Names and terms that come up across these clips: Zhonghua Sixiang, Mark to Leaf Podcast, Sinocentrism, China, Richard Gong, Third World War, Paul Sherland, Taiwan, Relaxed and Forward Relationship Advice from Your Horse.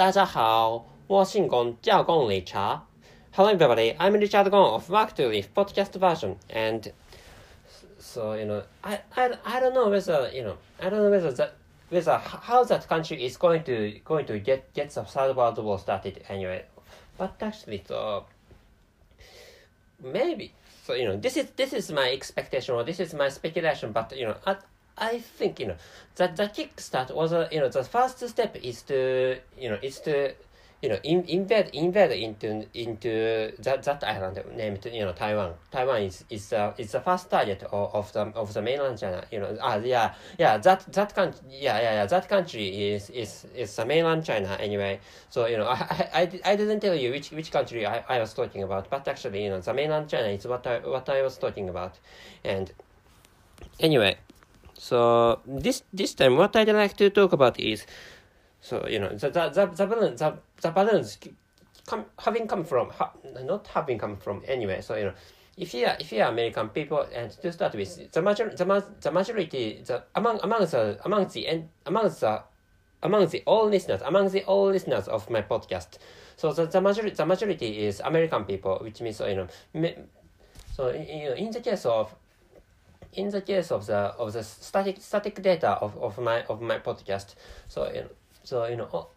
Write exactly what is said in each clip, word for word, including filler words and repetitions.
大家好，我姓龚，叫龚理查。Hello everybody, I'm Richard Gong of Mark to Leaf Podcast version, and so you know, I I I don't know whether you know, I don't know whether that whether how that country is going to going to get get the Third World War started anyway. But actually, so maybe so you know, this is this is my expectation or this is my speculation. But you know, at I think you know that the kickstart was a, you know the first step is to you know is to you know in, invade invade into into that that island named you know Taiwan. Taiwan is is uh, is the first target of, of the of the mainland China. You know ah yeah yeah that that country yeah yeah yeah that country is is is the mainland China anyway. So you know I I, I didn't tell you which which country I, I was talking about, but actually you know the mainland China is what I what I was talking about, and anyway. So this this time, what I'd like to talk about is, so you know, the the the the balloons, the, the balloons come having come from ha, not having come from anywhere. So you know, if you are if you are American people, and to start with, the major the, the majority the among among the among the and among the among the all listeners among the all listeners of my podcast. So the the majority the majority is American people, which means so you know, me, so you know, in the case of. In the case of the of the static static data of, of my of my podcast, so you know, so you know,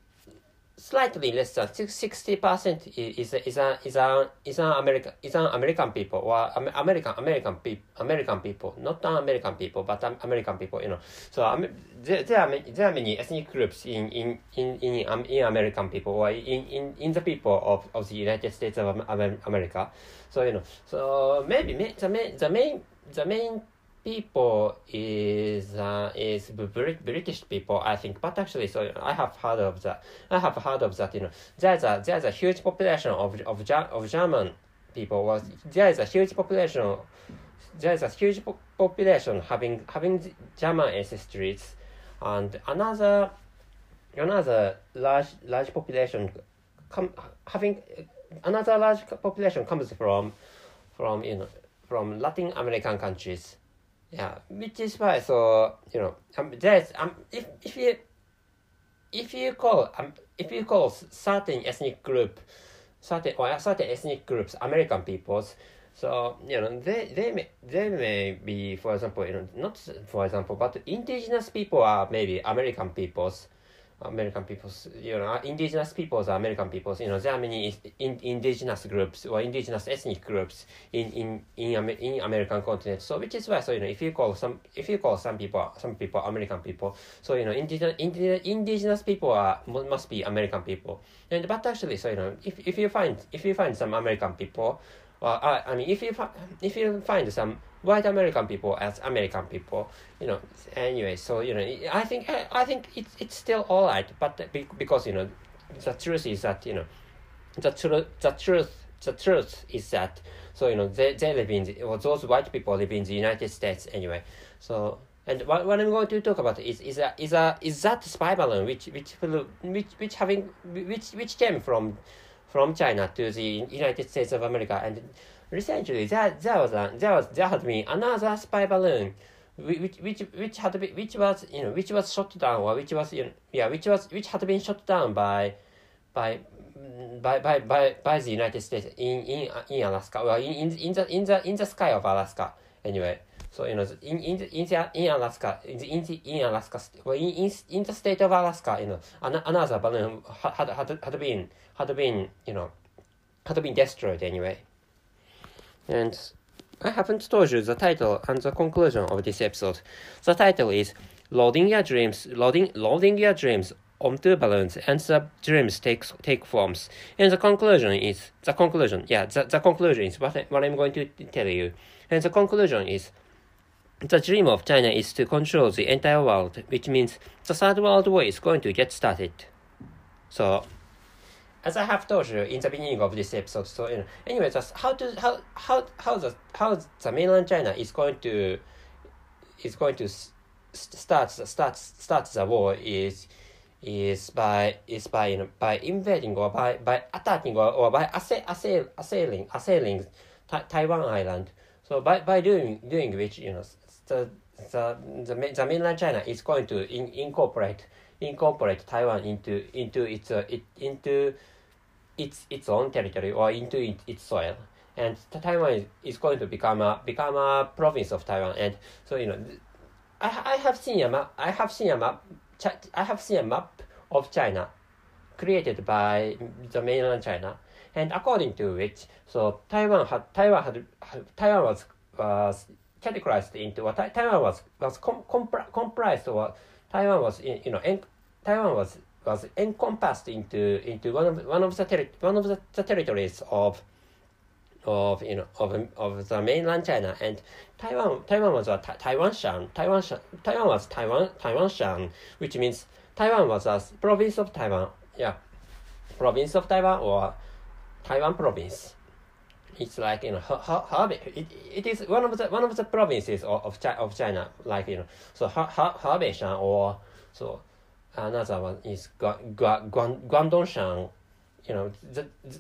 slightly less than sixty percent is is a is a is an American is an American people or American American people American people not an American people but American people you know so um, there there are many, there are many ethnic groups in in in in, um, in American people or in, in, in the people of, of the United States of America, so you know so maybe the main the main the main people is uh, is British people, I think, but actually, so I have heard of that. I have heard of that. You know, there's a there's a huge population of of of German people. Was there is a huge population, there is a huge po- population having having German ancestries, and another another large large population come having another large population comes from from you know from Latin American countries. Yeah, which is why so you know um, there's um if if you if you call um if you call certain ethnic group, certain or certain ethnic groups American peoples, so you know they they may they may be for example you know not for example but indigenous people are maybe American peoples. American peoples, you know, indigenous peoples are American peoples. You know, there are many in, indigenous groups or indigenous ethnic groups in in in in American continent. So which is why, so you know, if you call some if you call some people some people American people, so you know, indigenous indigenous people are must be American people. And but actually, so you know, if if you find if you find some American people, well, I I mean, if you if you find some white American people as American people, you know. Anyway, so you know, I think I, I think it's it's still all right, but because you know, the truth is that you know, the truth the truth the truth is that so you know they they live in the, or those white people live in the United States anyway. So and what what I'm going to talk about is is a is a is that spy balloon which which flew, which which having which which came from from China to the United States of America. And recently, there there was a, there was there had been another spy balloon, which which which had been, which was you know which was shot down or which was you know, yeah which was which had been shot down by, by, by by by by the United States in in in Alaska or in in in the in the in the sky of Alaska anyway. So you know in in the, in the, in Alaska in the, in the, in Alaska or in, in in the state of Alaska you know another balloon had had had been had been you know had been destroyed anyway. And I haven't told you the title and the conclusion of this episode. The title is "Loading Your Dreams, Loading, Loading Your Dreams onto Balloons, and the Dreams Take Take Forms." And the conclusion is the conclusion. Yeah, the, the conclusion is what I, what I'm going to tell you. And the conclusion is the dream of China is to control the entire world, which means the Third World War is going to get started. So, as I have told you in the beginning of this episode, so you know, anyway, that's how to how how how the how the mainland China is going to is going to start start start the war is is by is by you know, by invading or by by attacking or, or by assail, assail, assailing assailing ta- Taiwan Island. So by, by doing doing which you know the the the mainland China is going to in, incorporate. incorporate Taiwan into into its uh, it into its its own territory or into it, its soil, and Taiwan is, is going to become a become a province of Taiwan. And so, you know, I I have seen a map. I have seen a map. I have seen a map of China, created by the mainland China, and according to which, so Taiwan had Taiwan had Taiwan was was categorized into what Taiwan was was com, compri- comprised or Taiwan was you know en- Taiwan was was encompassed into into one of one of the ter- one of the, the territories of of you know of of the mainland China, and Taiwan Taiwan was a ta- Taiwan Shan Taiwan Shan Taiwan was Taiwan Taiwan Shan, which means Taiwan was a province of Taiwan, yeah, province of Taiwan or Taiwan province. It's like, you know, Hebei. It it is one of the one of the provinces of of, Chi- of China. Like, you know, so Hebei Shan, or so another one is Guangdong Shan. You know, the, the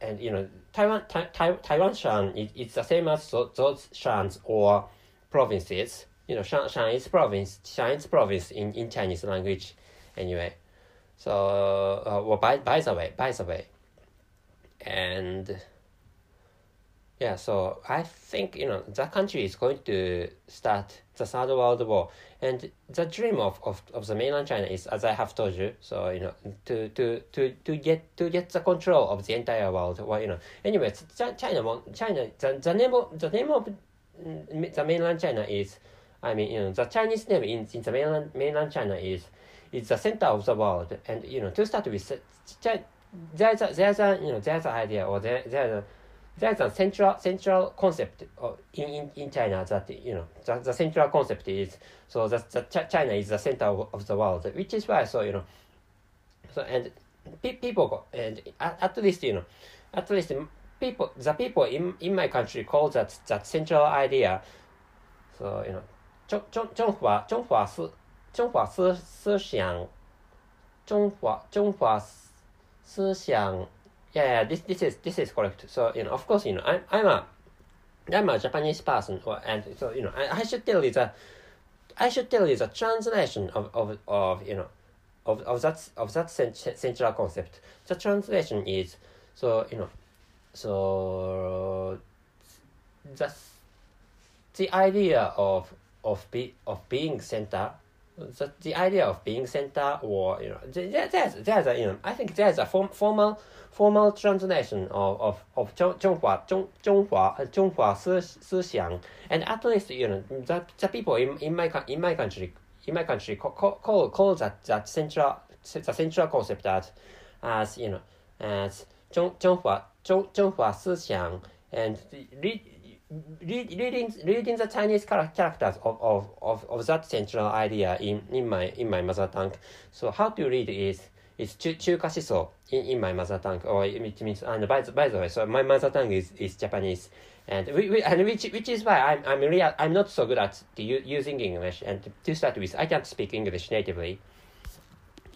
and you know Taiwan ta- ta- Taiwan Shan. It, it's the same as so, those shans or provinces. You know, Shan Shan is province. Shan is province in, in Chinese language, anyway. So, uh, well, by by the way, by the way, and. Yeah, so I think, you know, the country is going to start the Third World War. And the dream of, of, of the mainland China is, as I have told you, so, you know, to to, to, to get to get the control of the entire world. Well, you know, anyway, China, China the, the name of, the name of the mainland China is, I mean, you know, the Chinese name in, in the mainland, mainland China is, is the center of the world. And, you know, to start with, there's a, there's a, you know, there's an idea or there, there's a, There's a central central concept in, in, in China that, you know, the, the central concept is, so that, that Ch- China is the center of, of the world, which is why, so, you know, so and pe- people, go, and at, at least, you know, at least people, the people in, in my country call that, that central idea, so, you know, Zhonghua, Zhonghua, Zhonghua Sixiang, Zhonghua, Zhonghua Sixiang. Yeah, yeah, this this is this is correct. So, you know, of course, you know, I'm I'm a I'm a Japanese person, or, and so, you know, I, I should tell you the I should tell you the translation of, of, of you know of, of that of that central concept. The translation is, so, you know, so the the idea of of be of being center. The, the idea of being center, or, you know, there, there's there's a, you know, I think there's a form, formal formal translation of of of Zhonghua Zhonghua Zhonghua Sixiang, and at least, you know, the, the people in in my in my country in my country call call, call that that central the central concept as as you know as Zhonghua Zhonghua Sixiang, and read. Read, reading reading the Chinese characters of, of, of, of that central idea in, in my in my mother tongue. So how to read is is Chuka Shiso in, in my mother tongue, or it means, and by the, by the way, so my mother tongue is, is Japanese, and we, we and which which is why I'm I'm really I'm not so good at the, using English, and to start with I can't speak English natively,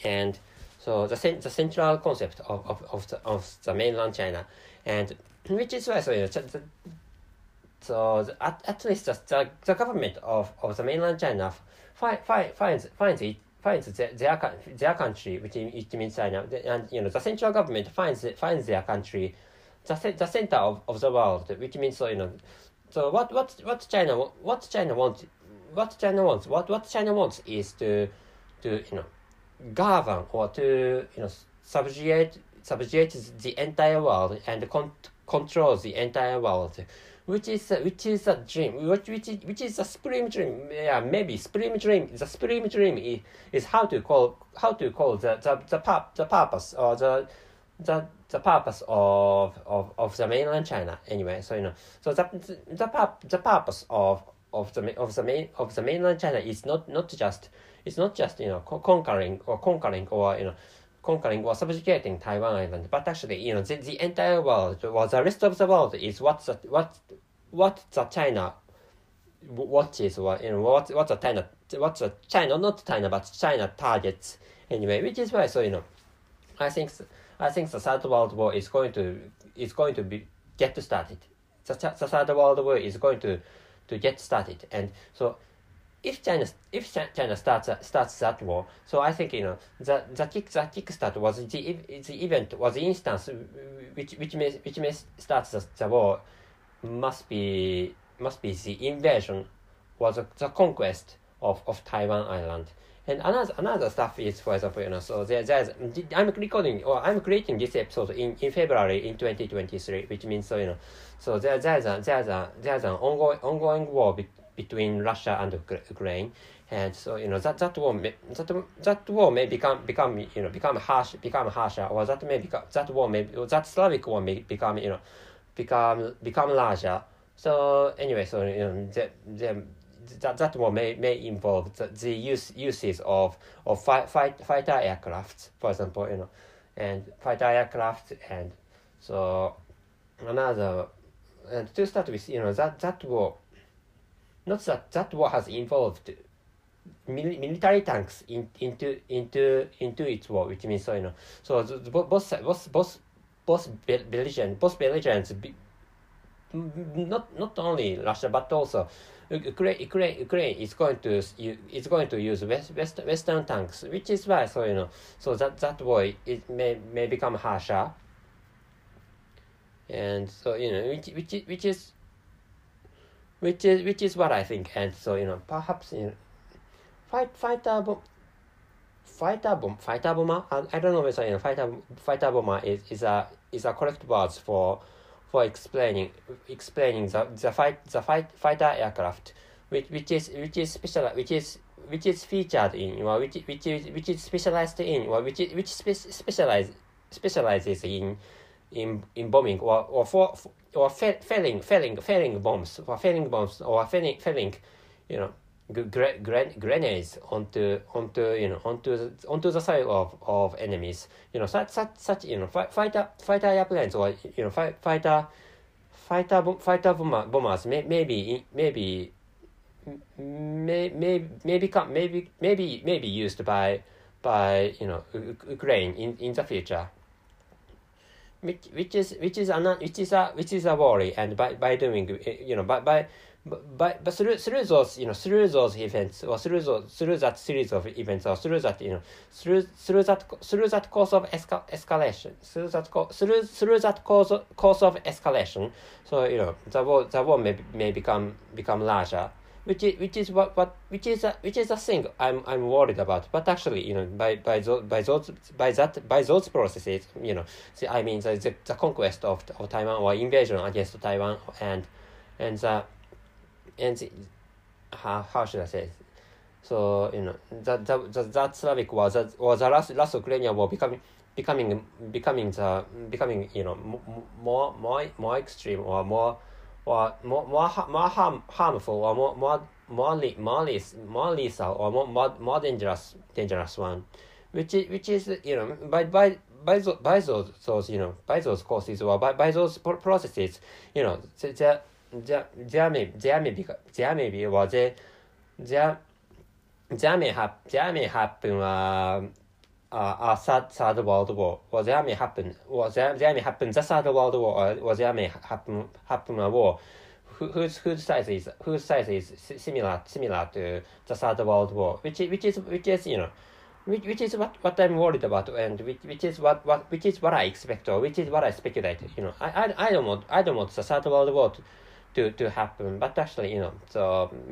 and so the the central concept of of of the, of the mainland China, and which is why, so, you know, the, So the, at at least the, the, the government of, of the mainland China fi, fi, finds finds it finds their their, their country, which it means China, and, you know, the central government finds finds their country, the the center of, of the world, which means, so, you know, so what what what China what China wants what China wants what what China wants is to to you know govern, or to, you know, subjugate subjugate the entire world and con- control the entire world. Which is uh, which is a dream, which which is, which is a supreme dream. Yeah, maybe supreme dream. The supreme dream is, is how to call how to call the the the, pop, the purpose or the the the purpose of, of, of the mainland China. Anyway, so, you know, so the the the, pop, the purpose of, of the of the main of the mainland China is not, not just it's not just you know conquering or conquering or you know. conquering or subjugating Taiwan Island, but actually, you know, the, the entire world, or the rest of the world, is what the, what what the China watches, or, you know, what what the China what the China not China but China targets anyway, which is why, so, you know, I think I think the Third World War is going to is going to be get started. The, the Third World War is going to to get started, and so if China if China starts starts that war, so I think you know the the kick the kickstart was the the event was the instance which which may which may start the, the war must be must be the invasion or the, the conquest of, of Taiwan island. And another another stuff is, for example, you know, so there there's I'm recording or I'm creating this episode in, in February in twenty twenty-three, which means so you know, so there there's a there's a there's an ongoing ongoing war be, between Russia and Ukraine, and so you know that that war may, that that war may become become you know become harsh become harsher, or that may become that war may that Slavic war may become you know become become larger. So anyway, so you know the the. That that war may may involve the, the use uses of of fight, fight fighter aircrafts, for example, you know, and fighter aircraft, and so another and to start with, you know, that that war, not that that war has involved mil- military tanks in, into into into its war, which means so you know, so the, the, both both both both belligerents both belligerents. Be, Not not only Russia, but also Ukraine. Ukraine, Ukraine is going to is going to use West, West Western tanks, which is why so you know so that that war it may may become harsher. And so you know which which which is which is which is what I think. And so you know perhaps you know, fight fighter bomb fighter bomb fighter bomber. I, I don't know whether you know fighter fighter bomber is, is a is a correct word for. For explaining explaining the, the fight the fight fighter aircraft, which which is which is special which is which is featured in or which which is which is specialized in or which which spe- specialize specializes in in in bombing or or for or fa- failing failing failing bombs or failing bombs or failing failing you know gra- gra- grenades onto onto you know onto the, onto the side of, of enemies, you know such such such you know fi- fighter fighter airplanes or you know fi- fighter fighter bom- fighter bomber, bombers may maybe maybe may may maybe come maybe maybe maybe used by by you know Ukraine in, in the future, which which is which is an which is a which is a worry, and by by doing you know by by But, but but through through those you know through those events or through those, through that series of events or through that you know through through that through that course of esca- escalation through that co- through through that course of, course of escalation, so you know the war the war may may become become larger, which is which is what, what which is a, which is a thing I'm I'm worried about. But actually you know by by those by those by that by those processes you know the, I mean the, the the conquest of of Taiwan or invasion against Taiwan and and the And the, how how should I say? It? So you know that that that Slavic war, that or the Russ Russ Ukrainian war becoming becoming becoming the becoming you know more more more extreme or more or more more more harm, harmful or more more more le- more, le- more lethal or more more more dangerous dangerous one, which is which is you know by by. By those, by those, those you know by those causes or by, by those processes, you know the, the There, there may, there may be, there may be, or there, there, there may happen, there may happen uh, uh, a third, third world war, or there may happen, or there, there may happen the third world war, or, or there may happen, happen a war, whose, whose size is, whose size is similar, similar to the third world war, which, which is, which is, you know, which, which is what, what I'm worried about, and which, which is what, what, which is what I expect, or which is what I speculate, you know, I, I, I don't want, I don't want the third world war to, To, to happen, but actually, you know, so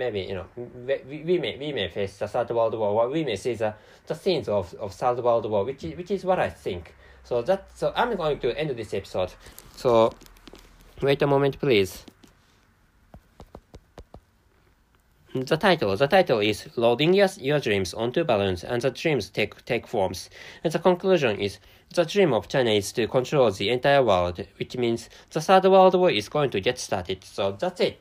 maybe you know, we, we may we may face the Third World War, or we may see the, the scenes of, of Third World War, which is which is what I think. So that so I'm going to end this episode. So wait a moment, please. The title the title is Loading Your, your Dreams Onto Balloons and the Dreams Take Take Forms, and the conclusion is the dream of China is to control the entire world, which means the Third World War is going to get started. So that's it.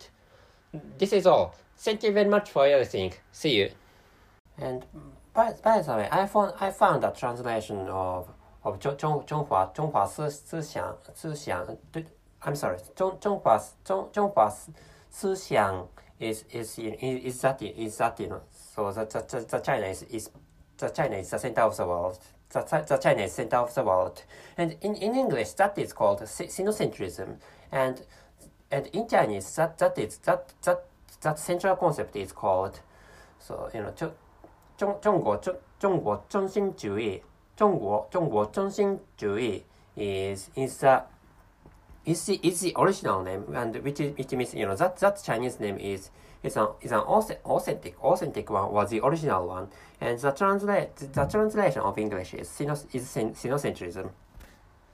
This is all. Thank you very much for everything. See you. And by, by the way, I found I found a translation of of Zhonghua Zhonghua Sixiang Sixiang. I'm sorry. Zhonghua Zhonghua Sixiang is is is that is that you know. So the the the China is is the China is the center of the world. The, the Chinese center of the world, and in, in English that is called Sinocentrism, and and in Chinese that that is that that that central concept is called So you know, Zhonghua Sixiang is is the is the, is the original name, and which is, which means you know that that Chinese name is is an is an authentic authentic one, was the original one, and the translate the translation of English is Sino, is Sinocentrism.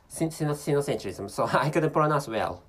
Sinocentrism. So I couldn't pronounce well.